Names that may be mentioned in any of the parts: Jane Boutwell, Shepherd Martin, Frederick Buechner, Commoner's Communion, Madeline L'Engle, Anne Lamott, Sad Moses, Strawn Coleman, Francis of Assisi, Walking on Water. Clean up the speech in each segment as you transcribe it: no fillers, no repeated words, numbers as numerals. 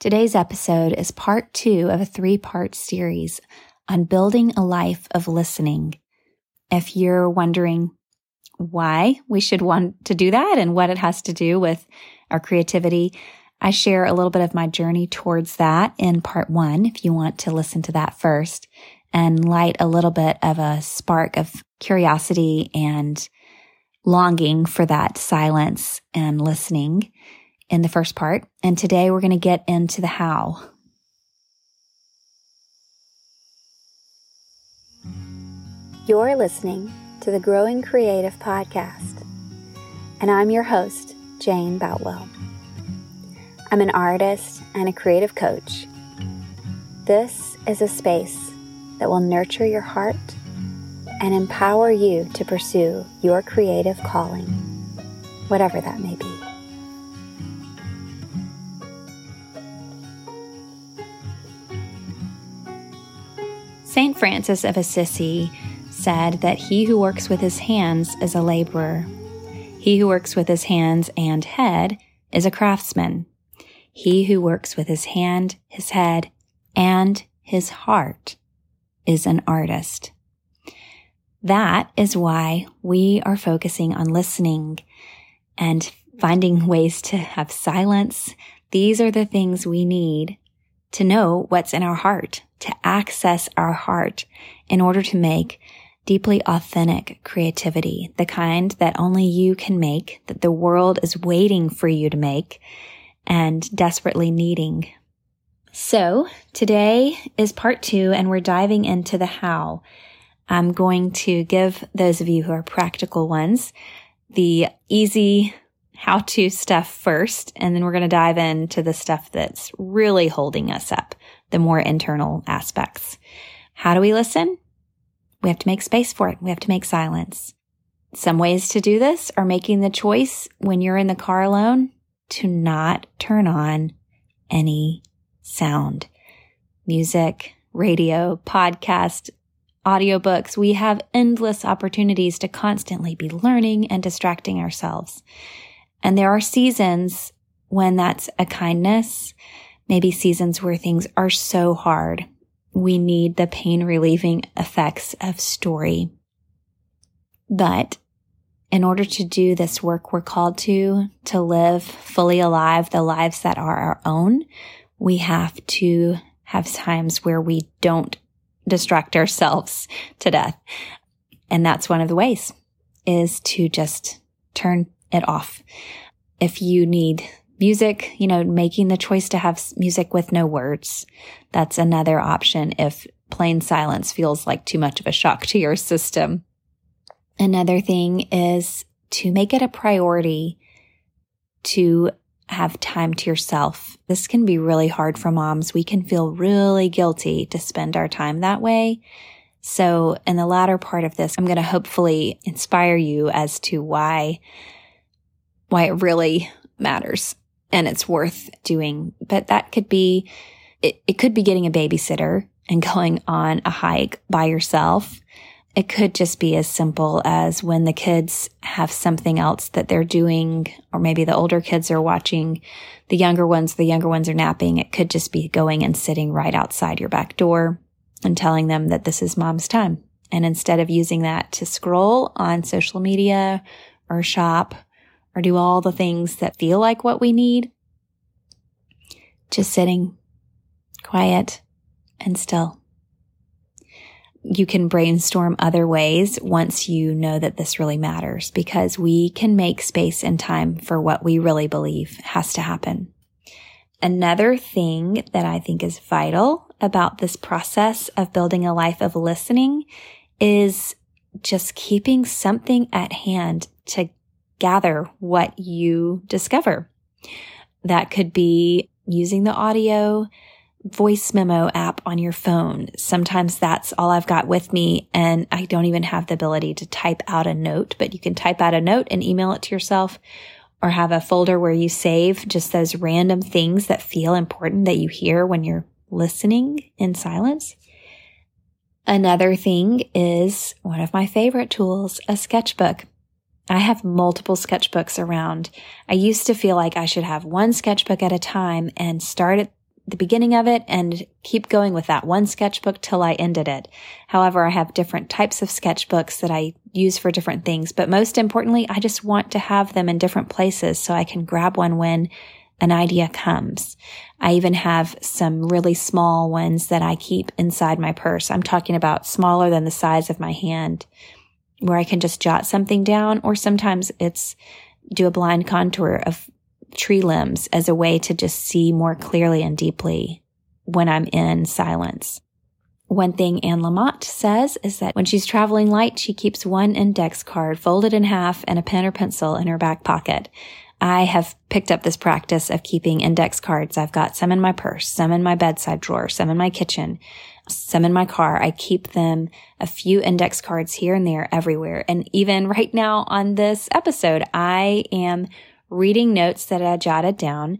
Today's episode is part 2 of a 3-part series on building a life of listening. If you're wondering why we should want to do that and what it has to do with our creativity, I share a little bit of my journey towards that in part 1 if you want to listen to that first and light a little bit of a spark of curiosity and longing for that silence and listening in the first part. And today we're going to get into the how. You're listening to the Growing Creative Podcast, and I'm your host, Jane Boutwell. I'm an artist and a creative coach. This is a space that will nurture your heart and empower you to pursue your creative calling, whatever that may be. St. Francis of Assisi said that he who works with his hands is a laborer. He who works with his hands and head is a craftsman. He who works with his hand, his head, and his heart is an artist. That is why we are focusing on listening and finding ways to have silence. These are the things we need to know what's in our heart, to access our heart in order to make deeply authentic creativity, the kind that only you can make, that the world is waiting for you to make and desperately needing. So today is part 2, and we're diving into the how. I'm going to give those of you who are practical ones the easy how-to stuff first, and then we're going to dive into the stuff that's really holding us up, the more internal aspects. How do we listen? We have to make space for it. We have to make silence. Some ways to do this are making the choice when you're in the car alone to not turn on any sound, music, radio, podcast, audiobooks. We have endless opportunities to constantly be learning and distracting ourselves. And there are seasons when that's a kindness, maybe seasons where things are so hard. We need the pain-relieving effects of story. But in order to do this work we're called to live fully alive, the lives that are our own, we have to have times where we don't distract ourselves to death. And that's one of the ways, is to just turn it off. If you need music, making the choice to have music with no words, that's another option if plain silence feels like too much of a shock to your system. Another thing is to make it a priority to have time to yourself. This can be really hard for moms. We can feel really guilty to spend our time that way. So in the latter part of this, I'm going to hopefully inspire you as to why it really matters and it's worth doing. But that could be, it could be getting a babysitter and going on a hike by yourself. It could just be as simple as when the kids have something else that they're doing, or maybe the older kids are watching the younger ones are napping. It could just be going and sitting right outside your back door and telling them that this is mom's time. And instead of using that to scroll on social media or shop or do all the things that feel like what we need, just sitting quiet and still. You can brainstorm other ways once you know that this really matters, because we can make space and time for what we really believe has to happen. Another thing that I think is vital about this process of building a life of listening is just keeping something at hand to gather what you discover. That could be using the audio voice memo app on your phone. Sometimes that's all I've got with me, and I don't even have the ability to type out a note, but you can type out a note and email it to yourself, or have a folder where you save just those random things that feel important that you hear when you're listening in silence. Another thing is one of my favorite tools, a sketchbook. I have multiple sketchbooks around. I used to feel like I should have one sketchbook at a time and start at the beginning of it and keep going with that one sketchbook till I ended it. However, I have different types of sketchbooks that I use for different things, but most importantly, I just want to have them in different places so I can grab one when an idea comes. I even have some really small ones that I keep inside my purse. I'm talking about smaller than the size of my hand, where I can just jot something down, or sometimes it's do a blind contour of tree limbs as a way to just see more clearly and deeply when I'm in silence. One thing Anne Lamott says is that when she's traveling light, she keeps one index card folded in half and a pen or pencil in her back pocket. I have picked up this practice of keeping index cards. I've got some in my purse, some in my bedside drawer, some in my kitchen, some in my car. I keep them, a few index cards here and there, everywhere. And even right now on this episode, I am reading notes that I jotted down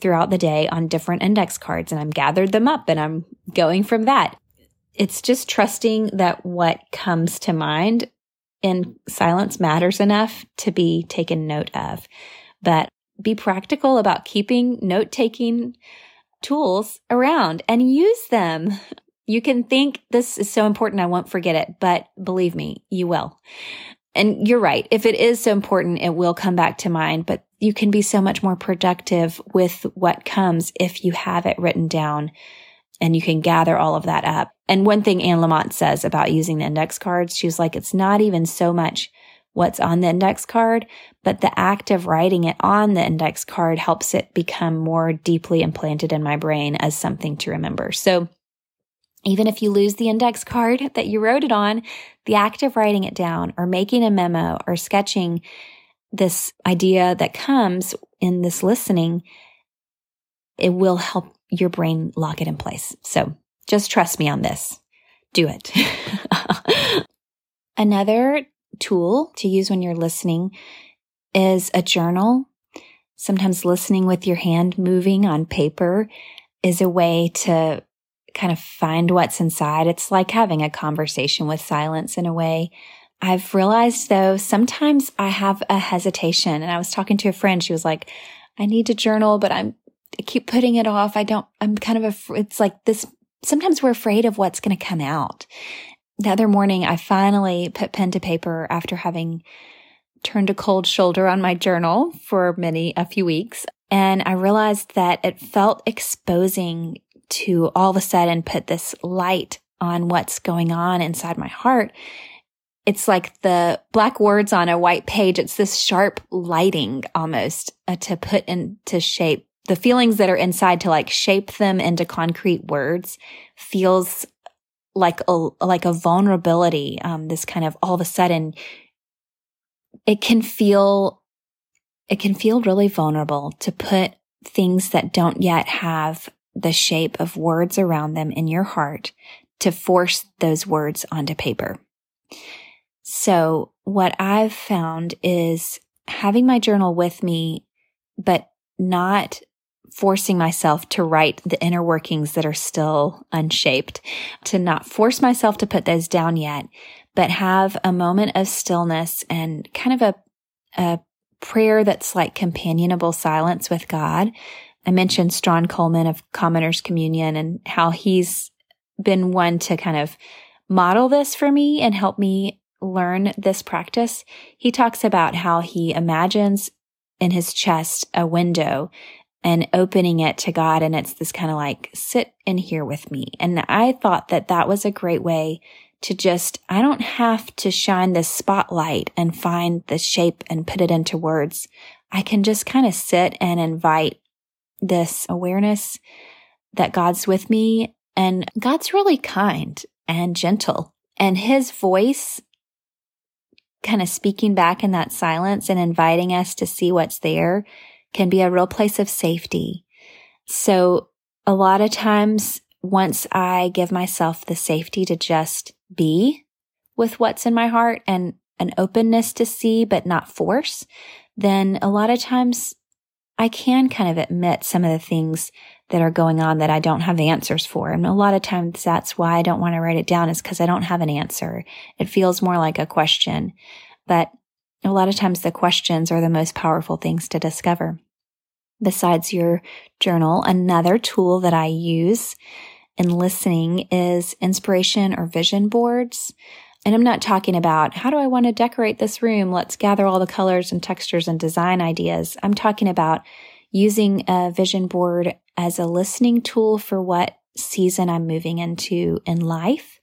throughout the day on different index cards, and I'm gathered them up and I'm going from that. It's just trusting that what comes to mind in silence matters enough to be taken note of. But be practical about keeping note-taking tools around and use them. You can think, this is so important, I won't forget it, but believe me, you will. And you're right. If it is so important, it will come back to mind, but you can be so much more productive with what comes if you have it written down and you can gather all of that up. And one thing Anne Lamott says about using the index cards, she's like, it's not even so much what's on the index card, but the act of writing it on the index card helps it become more deeply implanted in my brain as something to remember. So even if you lose the index card that you wrote it on, the act of writing it down or making a memo or sketching this idea that comes in this listening, it will help your brain lock it in place. So just trust me on this. Do it. Another tool to use when you're listening is a journal. Sometimes listening with your hand moving on paper is a way to kind of find what's inside. It's like having a conversation with silence in a way. I've realized though, sometimes I have a hesitation, and I was talking to a friend. She was like, I need to journal, but I keep putting it off. Sometimes we're afraid of what's going to come out. The other morning, I finally put pen to paper after having turned a cold shoulder on my journal for a few weeks. And I realized that it felt exposing to all of a sudden put this light on what's going on inside my heart. It's like the black words on a white page. It's this sharp lighting almost to put into shape. The feelings that are inside, to like shape them into concrete words, feels like a vulnerability. This kind of all of a sudden, it can feel really vulnerable to put things that don't yet have the shape of words around them in your heart, to force those words onto paper. So what I've found is having my journal with me, but not forcing myself to write the inner workings that are still unshaped, to not force myself to put those down yet, but have a moment of stillness and kind of a prayer that's like companionable silence with God. I mentioned Strawn Coleman of Commoner's Communion and how he's been one to kind of model this for me and help me learn this practice. He talks about how he imagines in his chest a window and opening it to God. And it's this kind of like, sit in here with me. And I thought that that was a great way to just, I don't have to shine this spotlight and find the shape and put it into words. I can just kind of sit and invite this awareness that God's with me, and God's really kind and gentle, and his voice kind of speaking back in that silence and inviting us to see what's there can be a real place of safety. So a lot of times, once I give myself the safety to just be with what's in my heart and an openness to see, but not force, then a lot of times I can kind of admit some of the things that are going on that I don't have answers for. And a lot of times that's why I don't want to write it down, is because I don't have an answer. It feels more like a question. But a lot of times the questions are the most powerful things to discover. besides your journal. Another tool that I use in listening is inspiration or vision boards. And I'm not talking about, how do I want to decorate this room? Let's gather all the colors and textures and design ideas. I'm talking about using a vision board as a listening tool for what season I'm moving into in life.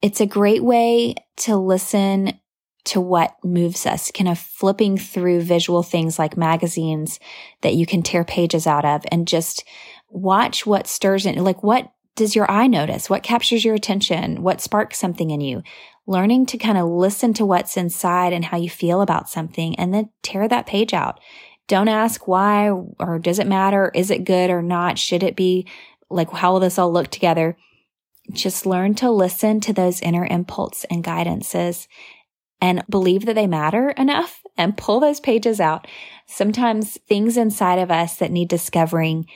It's a great way to listen to what moves us, kind of flipping through visual things like magazines that you can tear pages out of and just watch what stirs in, like what does your eye notice? What captures your attention? What sparks something in you? Learning to kind of listen to what's inside and how you feel about something and then tear that page out. Don't ask why or does it matter? Is it good or not? Should it be? Like, how will this all look together? Just learn to listen to those inner impulses and guidances and believe that they matter enough and pull those pages out. Sometimes things inside of us that need discovering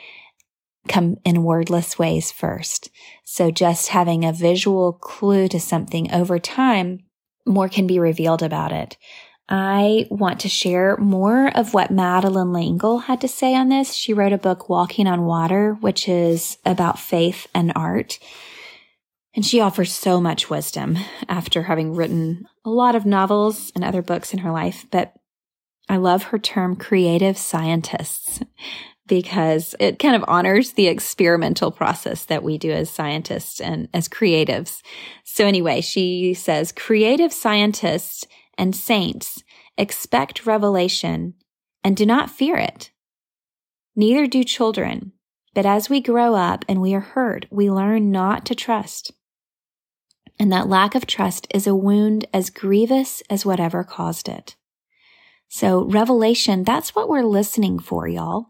come in wordless ways first. So just having a visual clue to something over time, more can be revealed about it. I want to share more of what Madeline L'Engle had to say on this. She wrote a book, Walking on Water, which is about faith and art. And she offers so much wisdom after having written a lot of novels and other books in her life. But I love her term creative scientists because it kind of honors the experimental process that we do as scientists and as creatives. So anyway, she says, creative scientists and saints expect revelation and do not fear it. Neither do children. But as we grow up and we are hurt, we learn not to trust. And that lack of trust is a wound as grievous as whatever caused it. So revelation, that's what we're listening for, y'all.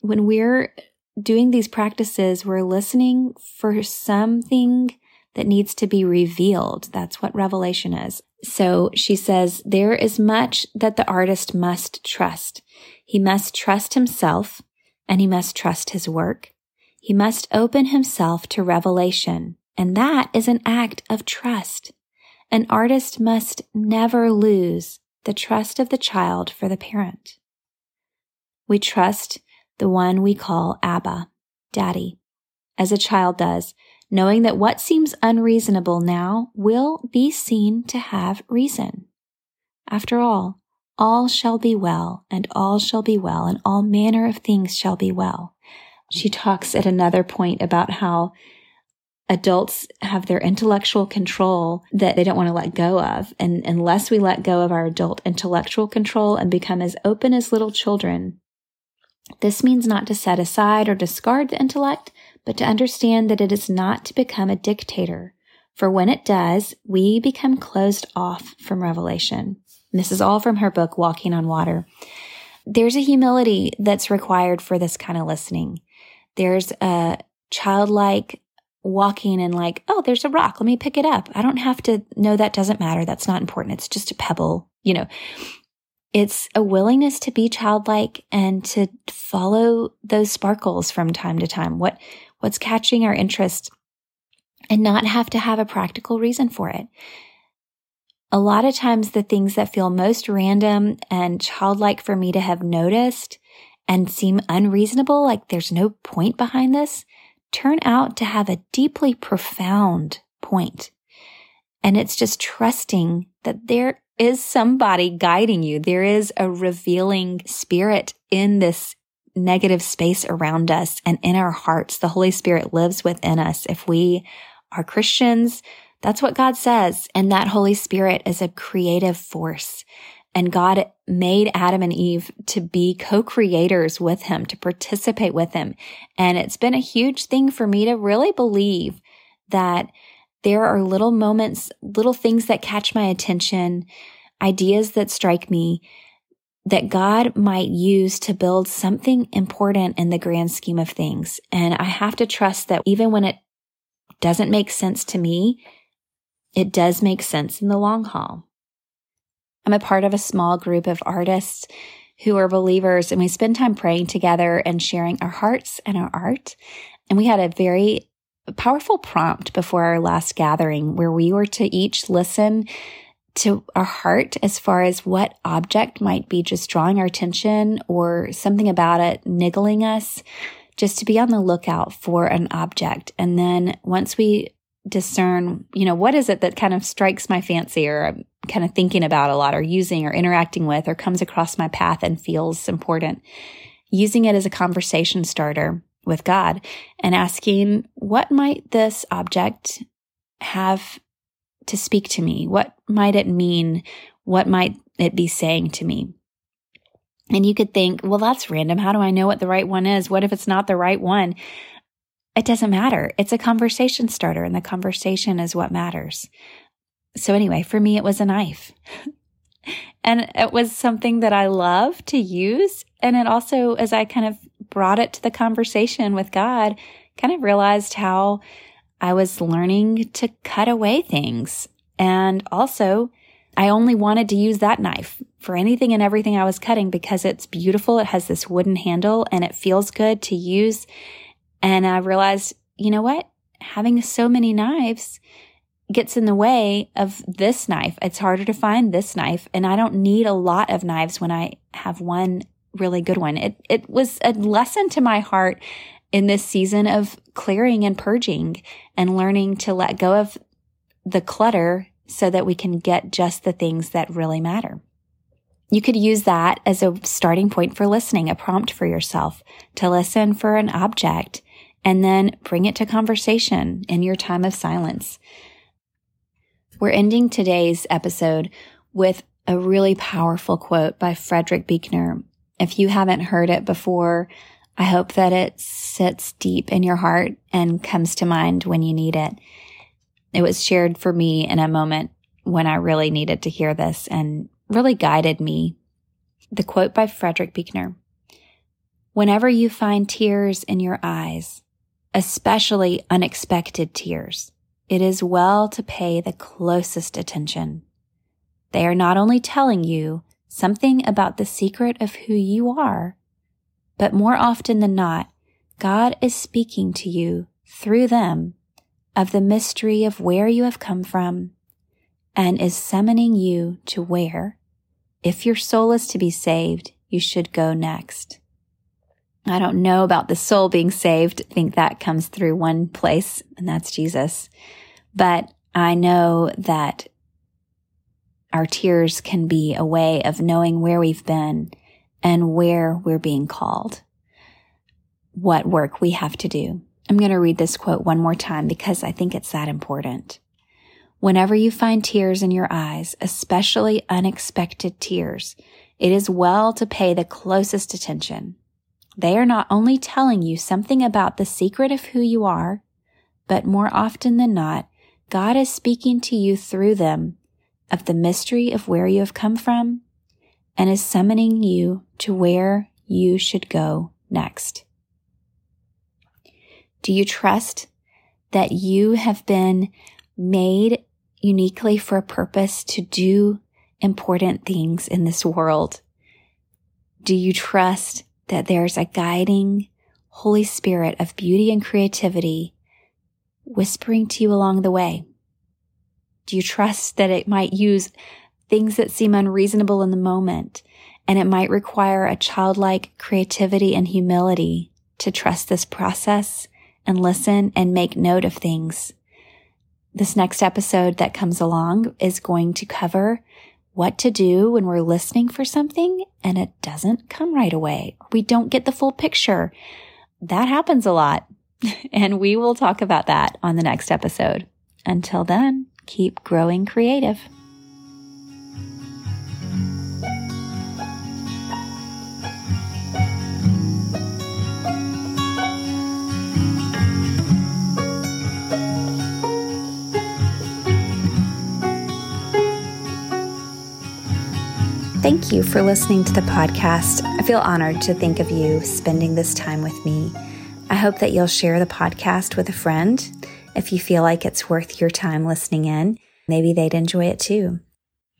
When we're doing these practices, we're listening for something that needs to be revealed. That's what revelation is. So she says, there is much that the artist must trust. He must trust himself and he must trust his work. He must open himself to revelation. And that is an act of trust. An artist must never lose the trust of the child for the parent. We trust the one we call Abba, Daddy, as a child does, knowing that what seems unreasonable now will be seen to have reason. After all shall be well, and all shall be well, and all manner of things shall be well. She talks at another point about how adults have their intellectual control that they don't want to let go of. And unless we let go of our adult intellectual control and become as open as little children, this means not to set aside or discard the intellect, but to understand that it is not to become a dictator. For when it does, we become closed off from revelation. And this is all from her book, Walking on Water. There's a humility that's required for this kind of listening. There's a childlike walking and like, oh, there's a rock. Let me pick it up. I don't have to, no, that doesn't matter. That's not important. It's just a pebble, you know. It's a willingness to be childlike and to follow those sparkles from time to time. What's catching our interest and not have to have a practical reason for it. A lot of times the things that feel most random and childlike for me to have noticed and seem unreasonable, like there's no point behind this, turn out to have a deeply profound point. And it's just trusting that there is somebody guiding you. There is a revealing spirit in this negative space around us and in our hearts. The Holy Spirit lives within us. If we are Christians, that's what God says. And that Holy Spirit is a creative force. And God made Adam and Eve to be co-creators with him, to participate with him. And it's been a huge thing for me to really believe that there are little moments, little things that catch my attention, ideas that strike me that God might use to build something important in the grand scheme of things. And I have to trust that even when it doesn't make sense to me, it does make sense in the long haul. I'm a part of a small group of artists who are believers, and we spend time praying together and sharing our hearts and our art. And we had a very powerful prompt before our last gathering where we were to each listen to our heart as far as what object might be just drawing our attention or something about it niggling us, just to be on the lookout for an object. And then once we discern, what is it that kind of strikes my fancy or I'm kind of thinking about a lot or using or interacting with or comes across my path and feels important, using it as a conversation starter with God and asking, what might this object have to speak to me? What might it mean? What might it be saying to me? And you could think, well, that's random. How do I know what the right one is? What if it's not the right one? It doesn't matter. It's a conversation starter, and the conversation is what matters. So anyway, for me, it was a knife. And it was something that I love to use. And it also, as I kind of brought it to the conversation with God, kind of realized how I was learning to cut away things. And also, I only wanted to use that knife for anything and everything I was cutting because it's beautiful. It has this wooden handle and it feels good to use. And I realized, you know what? Having so many knives gets in the way of this knife. It's harder to find this knife. And I don't need a lot of knives when I have one really good one. It was a lesson to my heart in this season of clearing and purging and learning to let go of the clutter so that we can get just the things that really matter. You could use that as a starting point for listening, a prompt for yourself to listen for an object and then bring it to conversation in your time of silence. We're ending today's episode with a really powerful quote by Frederick Buechner. If you haven't heard it before, I hope that it sits deep in your heart and comes to mind when you need it. It was shared for me in a moment when I really needed to hear this and really guided me. The quote by Frederick Buechner: "Whenever you find tears in your eyes, especially unexpected tears, it is well to pay the closest attention. They are not only telling you something about the secret of who you are, but more often than not, God is speaking to you through them of the mystery of where you have come from and is summoning you to where, if your soul is to be saved, you should go next." I don't know about the soul being saved. I think that comes through one place, and that's Jesus. But I know that our tears can be a way of knowing where we've been and where we're being called, what work we have to do. I'm going to read this quote one more time because I think it's that important. "Whenever you find tears in your eyes, especially unexpected tears, it is well to pay the closest attention. They are not only telling you something about the secret of who you are, but more often than not, God is speaking to you through them of the mystery of where you have come from and is summoning you to where you should go next." Do you trust that you have been made uniquely for a purpose to do important things in this world? Do you trust that there's a guiding Holy Spirit of beauty and creativity whispering to you along the way? Do you trust that it might use things that seem unreasonable in the moment, and it might require a childlike creativity and humility to trust this process and listen and make note of things? This next episode that comes along is going to cover what to do when we're listening for something and it doesn't come right away. We don't get the full picture. That happens a lot, and we will talk about that on the next episode. Until then, keep growing creative. Thank you for listening to the podcast. I feel honored to think of you spending this time with me. I hope that you'll share the podcast with a friend if you feel like it's worth your time listening in. Maybe they'd enjoy it too.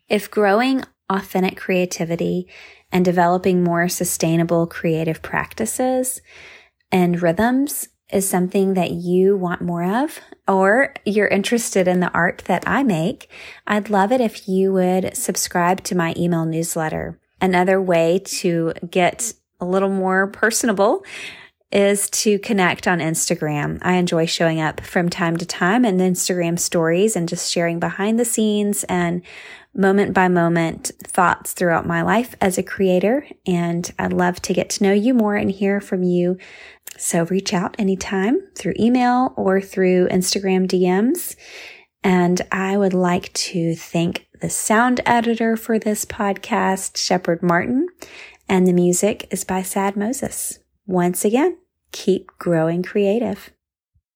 If growing authentic creativity and developing more sustainable creative practices and rhythms is something that you want more of, or you're interested in the art that I make, I'd love it if you would subscribe to my email newsletter. Another way to get a little more personable is to connect on Instagram. I enjoy showing up from time to time in Instagram stories and just sharing behind the scenes and moment by moment thoughts throughout my life as a creator. And I'd love to get to know you more and hear from you. So reach out anytime through email or through Instagram DMs. And I would like to thank the sound editor for this podcast, Shepherd Martin, and the music is by Sad Moses. Once again, keep growing creative.